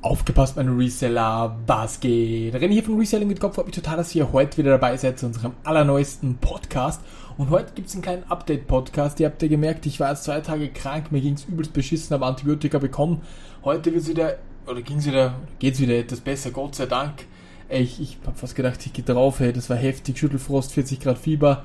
Aufgepasst, meine Reseller, was geht? René hier von Reselling mit Kopf, freut mich total, dass ihr heute wieder dabei seid zu unserem allerneuesten Podcast. Und heute gibt's einen kleinen Update-Podcast. Ihr habt ja gemerkt, ich war jetzt 2 Tage krank, mir ging's übelst beschissen, habe Antibiotika bekommen. Heute geht's wieder etwas besser, Gott sei Dank. Ich habe fast gedacht, ich gehe drauf, das war heftig, Schüttelfrost, 40 Grad Fieber.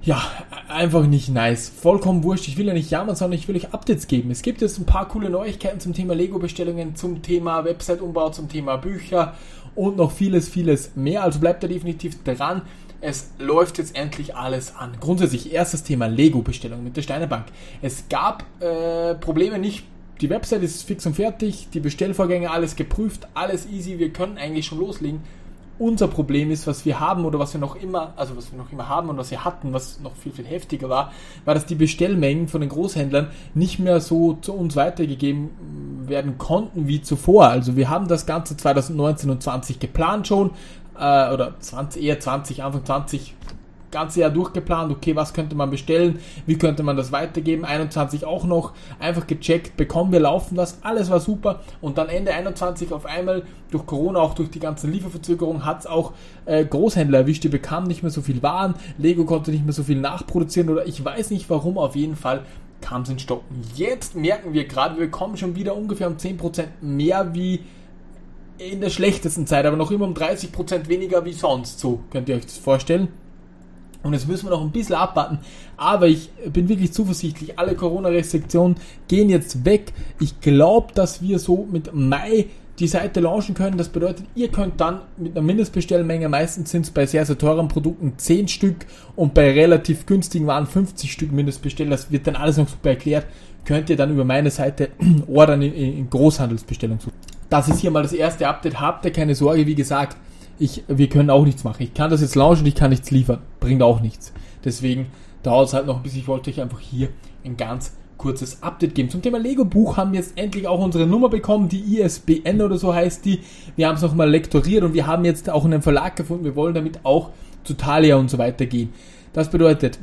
Ja, einfach nicht nice. Vollkommen wurscht. Ich will ja nicht jammern, sondern ich will euch Updates geben. Es gibt jetzt ein paar coole Neuigkeiten zum Thema Lego-Bestellungen, zum Thema Website-Umbau, zum Thema Bücher und noch vieles, vieles mehr. Also bleibt da definitiv dran. Es läuft jetzt endlich alles an. Grundsätzlich erstes Thema Lego-Bestellung mit der Steinerbank. Es gab Probleme nicht. Die Website ist fix und fertig, die Bestellvorgänge alles geprüft, alles easy. Wir können eigentlich schon loslegen. Unser Problem ist, was wir haben oder was wir noch immer haben und was wir hatten, was noch viel, viel heftiger war, dass die Bestellmengen von den Großhändlern nicht mehr so zu uns weitergegeben werden konnten wie zuvor. Also wir haben das Ganze 2019 und 20 geplant schon, Anfang 20, ganze Jahr durchgeplant, okay, was könnte man bestellen, wie könnte man das weitergeben, 21 auch noch, einfach gecheckt, bekommen wir, laufen das, alles war super und dann Ende 21 auf einmal, durch Corona, auch durch die ganzen Lieferverzögerungen, hat es auch Großhändler erwischt, die bekamen nicht mehr so viel Waren, Lego konnte nicht mehr so viel nachproduzieren oder ich weiß nicht warum, auf jeden Fall kam es in Stocken. Jetzt merken wir gerade, wir bekommen schon wieder ungefähr um 10% mehr wie in der schlechtesten Zeit, aber noch immer um 30% weniger wie sonst, so könnt ihr euch das vorstellen. Und jetzt müssen wir noch ein bisschen abwarten, aber ich bin wirklich zuversichtlich, alle Corona-Restriktionen gehen jetzt weg. Ich glaube, dass wir so mit Mai die Seite launchen können. Das bedeutet, ihr könnt dann mit einer Mindestbestellmenge, meistens sind es bei sehr, sehr teuren Produkten 10 Stück und bei relativ günstigen Waren 50 Stück Mindestbestellen, das wird dann alles noch super erklärt, könnt ihr dann über meine Seite ordern in Großhandelsbestellung. Das ist hier mal das erste Update, habt ihr keine Sorge, wie gesagt, wir können auch nichts machen. Ich kann das jetzt launchen, ich kann nichts liefern. Bringt auch nichts. Deswegen dauert es halt noch ein bisschen. Ich wollte euch einfach hier ein ganz kurzes Update geben. Zum Thema Lego-Buch haben wir jetzt endlich auch unsere Nummer bekommen, die ISBN oder so heißt die. Wir haben es nochmal lektoriert und wir haben jetzt auch einen Verlag gefunden. Wir wollen damit auch zu Thalia und so weiter gehen. Das bedeutet,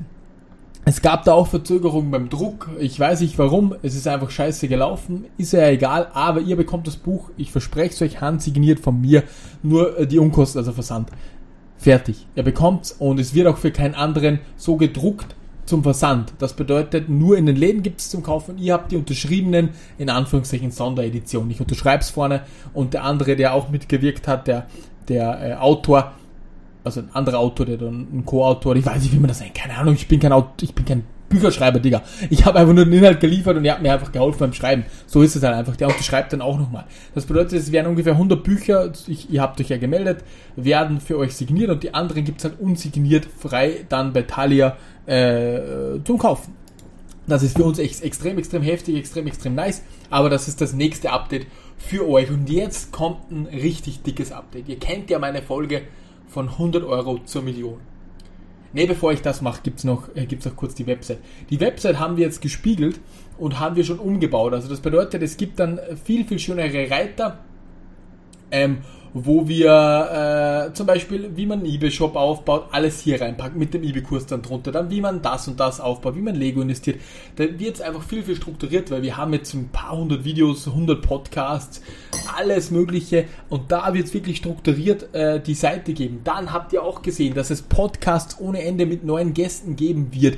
es gab da auch Verzögerungen beim Druck. Ich weiß nicht warum. Es ist einfach scheiße gelaufen. Ist ja egal. Aber ihr bekommt das Buch. Ich verspreche es euch, handsigniert von mir. Nur die Unkosten, also Versand. Fertig. Ihr bekommt's und es wird auch für keinen anderen so gedruckt zum Versand. Das bedeutet, nur in den Läden gibt es zum Kaufen. Ihr habt die unterschriebenen, in Anführungszeichen, Sonderedition. Ich unterschreibe es vorne und der andere, der auch mitgewirkt hat, der Autor, also ein anderer Autor, der dann ein Co-Autor, ich weiß nicht, wie man das nennt, keine Ahnung, ich bin kein Bücherschreiber, Digga. Ich habe einfach nur den Inhalt geliefert und ihr habt mir einfach geholfen beim Schreiben. So ist es halt einfach, der unterschreibt dann auch nochmal. Das bedeutet, es werden ungefähr 100 Bücher, ihr habt euch ja gemeldet, werden für euch signiert und die anderen gibt's halt unsigniert frei dann bei Thalia zum Kaufen. Das ist für uns extrem, extrem heftig, extrem, extrem nice, aber das ist das nächste Update für euch. Und jetzt kommt ein richtig dickes Update. Ihr kennt ja meine Folge von 100 Euro zur Million. Ne, bevor ich das mache, gibt's noch kurz die Website. Die Website haben wir jetzt gespiegelt und haben wir schon umgebaut. Also das bedeutet, es gibt dann viel, viel schönere Reiter, wo wir zum Beispiel, wie man einen eBay-Shop aufbaut, alles hier reinpacken, mit dem eBay-Kurs dann drunter, dann wie man das und das aufbaut, wie man Lego investiert. Da wird es einfach viel, viel strukturiert, weil wir haben jetzt ein paar 100 Videos, 100 Podcasts, alles mögliche und da wird es wirklich strukturiert die Seite geben. Dann habt ihr auch gesehen, dass es Podcasts ohne Ende mit neuen Gästen geben wird.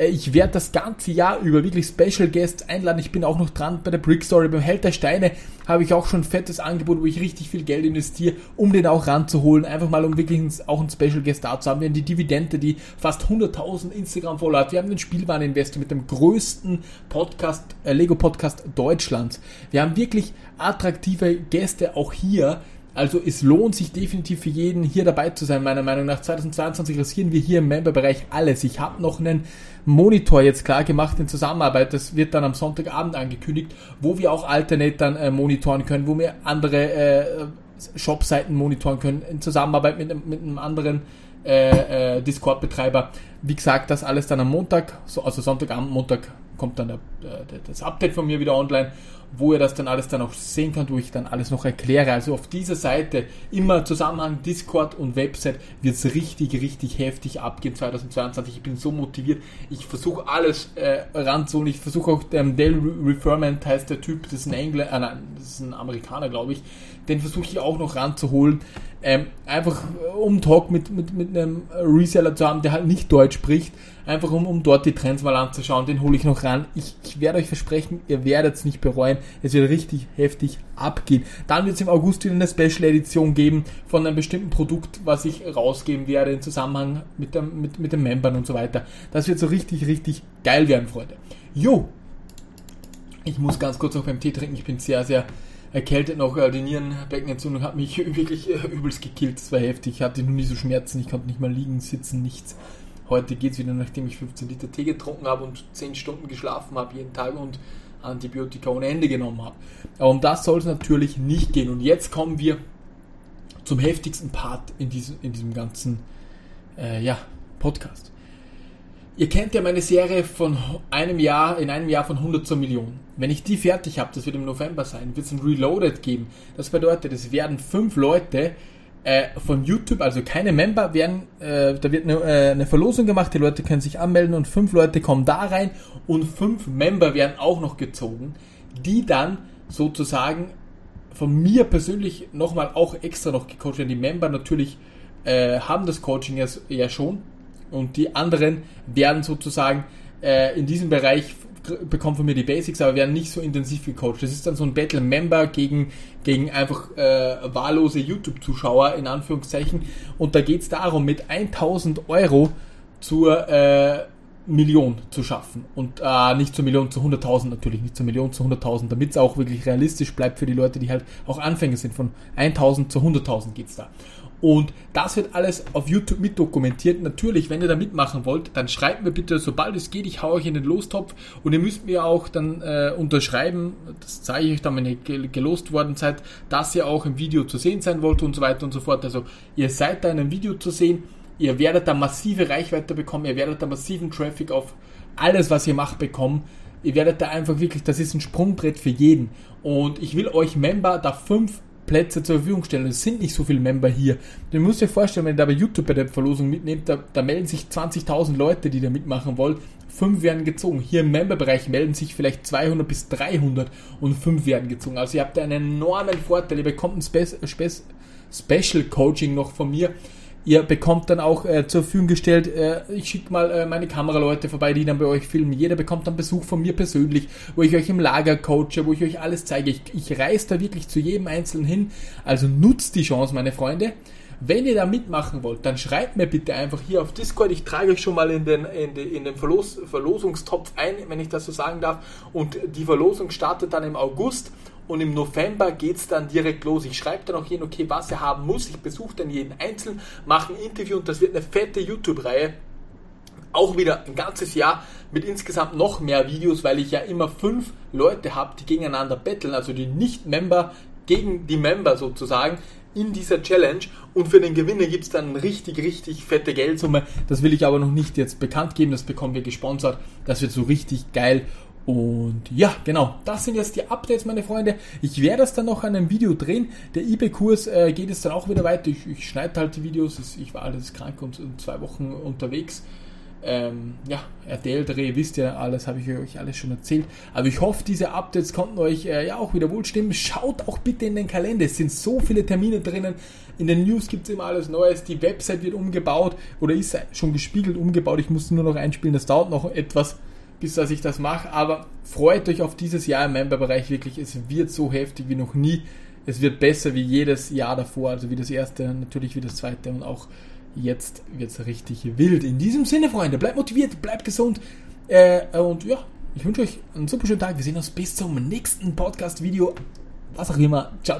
Ich werde das ganze Jahr über wirklich Special Guests einladen. Ich bin auch noch dran bei der Brickstory, beim Held der Steine habe ich auch schon ein fettes Angebot, wo ich richtig viel Geld investiere, um den auch ranzuholen. Einfach mal, um wirklich auch einen Special Guest da zu haben. Wir haben die Dividende, die fast 100.000 Instagram-Follower hat. Wir haben den Spielwareninvestor mit dem größten Podcast, Lego-Podcast Deutschlands. Wir haben wirklich attraktive Gäste auch hier. Also es lohnt sich definitiv für jeden, hier dabei zu sein, meiner Meinung nach. 2022 rasieren wir hier im Member-Bereich alles. Ich habe noch einen Monitor jetzt klar gemacht in Zusammenarbeit. Das wird dann am Sonntagabend angekündigt, wo wir auch Alternate dann monitoren können, wo wir andere Shop-Seiten monitoren können, in Zusammenarbeit mit einem anderen Discord-Betreiber. Wie gesagt, das alles dann am Montag, also Sonntagabend, Montag kommt dann das Update von mir wieder online, wo ihr das dann alles dann auch sehen könnt, wo ich dann alles noch erkläre. Also auf dieser Seite immer Zusammenhang Discord und Website wird es richtig, richtig heftig abgehen 2022. Ich bin so motiviert. Ich versuche alles ranzuholen. Ich versuche auch, Dale Re-Referment heißt der Typ, das ist ein Engländer, nein, das ist ein Amerikaner, glaube ich. Den versuche ich auch noch ranzuholen. Einfach um Talk mit einem Reseller zu haben, der halt nicht Deutsch spricht. Einfach um dort die Trends mal anzuschauen. Den hole ich noch ran. Ich werde euch versprechen, ihr werdet es nicht bereuen. Es wird richtig heftig abgehen. Dann wird es im August wieder eine Special-Edition geben von einem bestimmten Produkt, was ich rausgeben werde im Zusammenhang mit den Membern und so weiter. Das wird so richtig, richtig geil werden, Freunde. Jo! Ich muss ganz kurz noch beim Tee trinken. Ich bin sehr, sehr erkältet noch. Die Nierenbeckenentzündung hat mich wirklich übelst gekillt. Das war heftig. Ich hatte noch nie so Schmerzen. Ich konnte nicht mal liegen, sitzen, nichts. Heute geht's wieder, nachdem ich 15 Liter Tee getrunken habe und 10 Stunden geschlafen habe jeden Tag und Antibiotika ohne Ende genommen habe. Aber um das soll es natürlich nicht gehen. Und jetzt kommen wir zum heftigsten Part in diesem ganzen Podcast. Ihr kennt ja meine Serie von in einem Jahr von 100 zur Million. Wenn ich die fertig habe, das wird im November sein, wird es ein Reloaded geben. Das bedeutet, es werden 5 Leute von YouTube, also keine Member werden, da wird eine Verlosung gemacht, die Leute können sich anmelden und 5 Leute kommen da rein und 5 Member werden auch noch gezogen, die dann sozusagen von mir persönlich nochmal auch extra noch gecoacht werden. Die Member natürlich haben das Coaching ja schon und die anderen werden sozusagen in diesem Bereich bekommen von mir die Basics, aber werden nicht so intensiv gecoacht. Das ist dann so ein Battle Member gegen einfach wahllose YouTube-Zuschauer, in Anführungszeichen. Und da geht es darum, mit 1.000 Euro zur Million zu schaffen. Und nicht zur Million, zu 100.000 natürlich, nicht zur Million, zu 100.000, damit es auch wirklich realistisch bleibt für die Leute, die halt auch Anfänger sind. Von 1.000 zu 100.000 geht es da. Und das wird alles auf YouTube mit dokumentiert. Natürlich, wenn ihr da mitmachen wollt, dann schreibt mir bitte, sobald es geht, ich hau euch in den Lostopf und ihr müsst mir auch dann unterschreiben, das zeige ich euch dann, wenn ihr gelost worden seid, dass ihr auch im Video zu sehen sein wollt und so weiter und so fort. Also ihr seid da in einem Video zu sehen, ihr werdet da massive Reichweite bekommen, ihr werdet da massiven Traffic auf alles, was ihr macht, bekommen. Ihr werdet da einfach wirklich, das ist ein Sprungbrett für jeden. Und ich will euch Member da 5 Plätze zur Verfügung stellen. Es sind nicht so viele Member hier. Du musst dir vorstellen, wenn ihr da bei YouTube bei der Verlosung mitnehmt, da melden sich 20.000 Leute, die da mitmachen wollen. 5 werden gezogen. Hier im Memberbereich melden sich vielleicht 200 bis 300 und 5 werden gezogen. Also ihr habt da einen enormen Vorteil. Ihr bekommt ein Special Coaching noch von mir. Ihr bekommt dann auch zur Verfügung gestellt, ich schicke mal meine Kameraleute vorbei, die dann bei euch filmen. Jeder bekommt dann Besuch von mir persönlich, wo ich euch im Lager coache, wo ich euch alles zeige. Ich reise da wirklich zu jedem Einzelnen hin. Also nutzt die Chance, meine Freunde. Wenn ihr da mitmachen wollt, dann schreibt mir bitte einfach hier auf Discord. Ich trage euch schon mal in den Verlosungstopf ein, wenn ich das so sagen darf. Und die Verlosung startet dann im August. Und im November geht's dann direkt los. Ich schreibe dann auch jeden, okay, was er haben muss. Ich besuche dann jeden Einzelnen, mache ein Interview und das wird eine fette YouTube-Reihe. Auch wieder ein ganzes Jahr mit insgesamt noch mehr Videos, weil ich ja immer 5 Leute habe, die gegeneinander battlen, also die Nicht-Member gegen die Member sozusagen in dieser Challenge. Und für den Gewinner gibt es dann richtig, richtig fette Geldsumme. Das will ich aber noch nicht jetzt bekannt geben, das bekommen wir gesponsert. Das wird so richtig geil. Und ja, genau, das sind jetzt die Updates, meine Freunde. Ich werde das dann noch an einem Video drehen. Der eBay-Kurs geht es dann auch wieder weiter. Ich schneide halt die Videos. Ich war alles krank und 2 Wochen unterwegs. Dale Re, wisst ihr alles, habe ich euch alles schon erzählt. Aber ich hoffe, diese Updates konnten euch auch wieder wohlstimmen. Schaut auch bitte in den Kalender. Es sind so viele Termine drinnen. In den News gibt es immer alles Neues. Die Website wird umgebaut oder ist schon gespiegelt umgebaut. Ich musste nur noch einspielen. Das dauert noch etwas, bis dass ich das mache, aber freut euch auf dieses Jahr im Memberbereich wirklich, es wird so heftig wie noch nie, es wird besser wie jedes Jahr davor, also wie das erste, natürlich wie das zweite und auch jetzt wird es richtig wild. In diesem Sinne, Freunde, bleibt motiviert, bleibt gesund und ja, ich wünsche euch einen super schönen Tag, wir sehen uns bis zum nächsten Podcast-Video, was auch immer, ciao.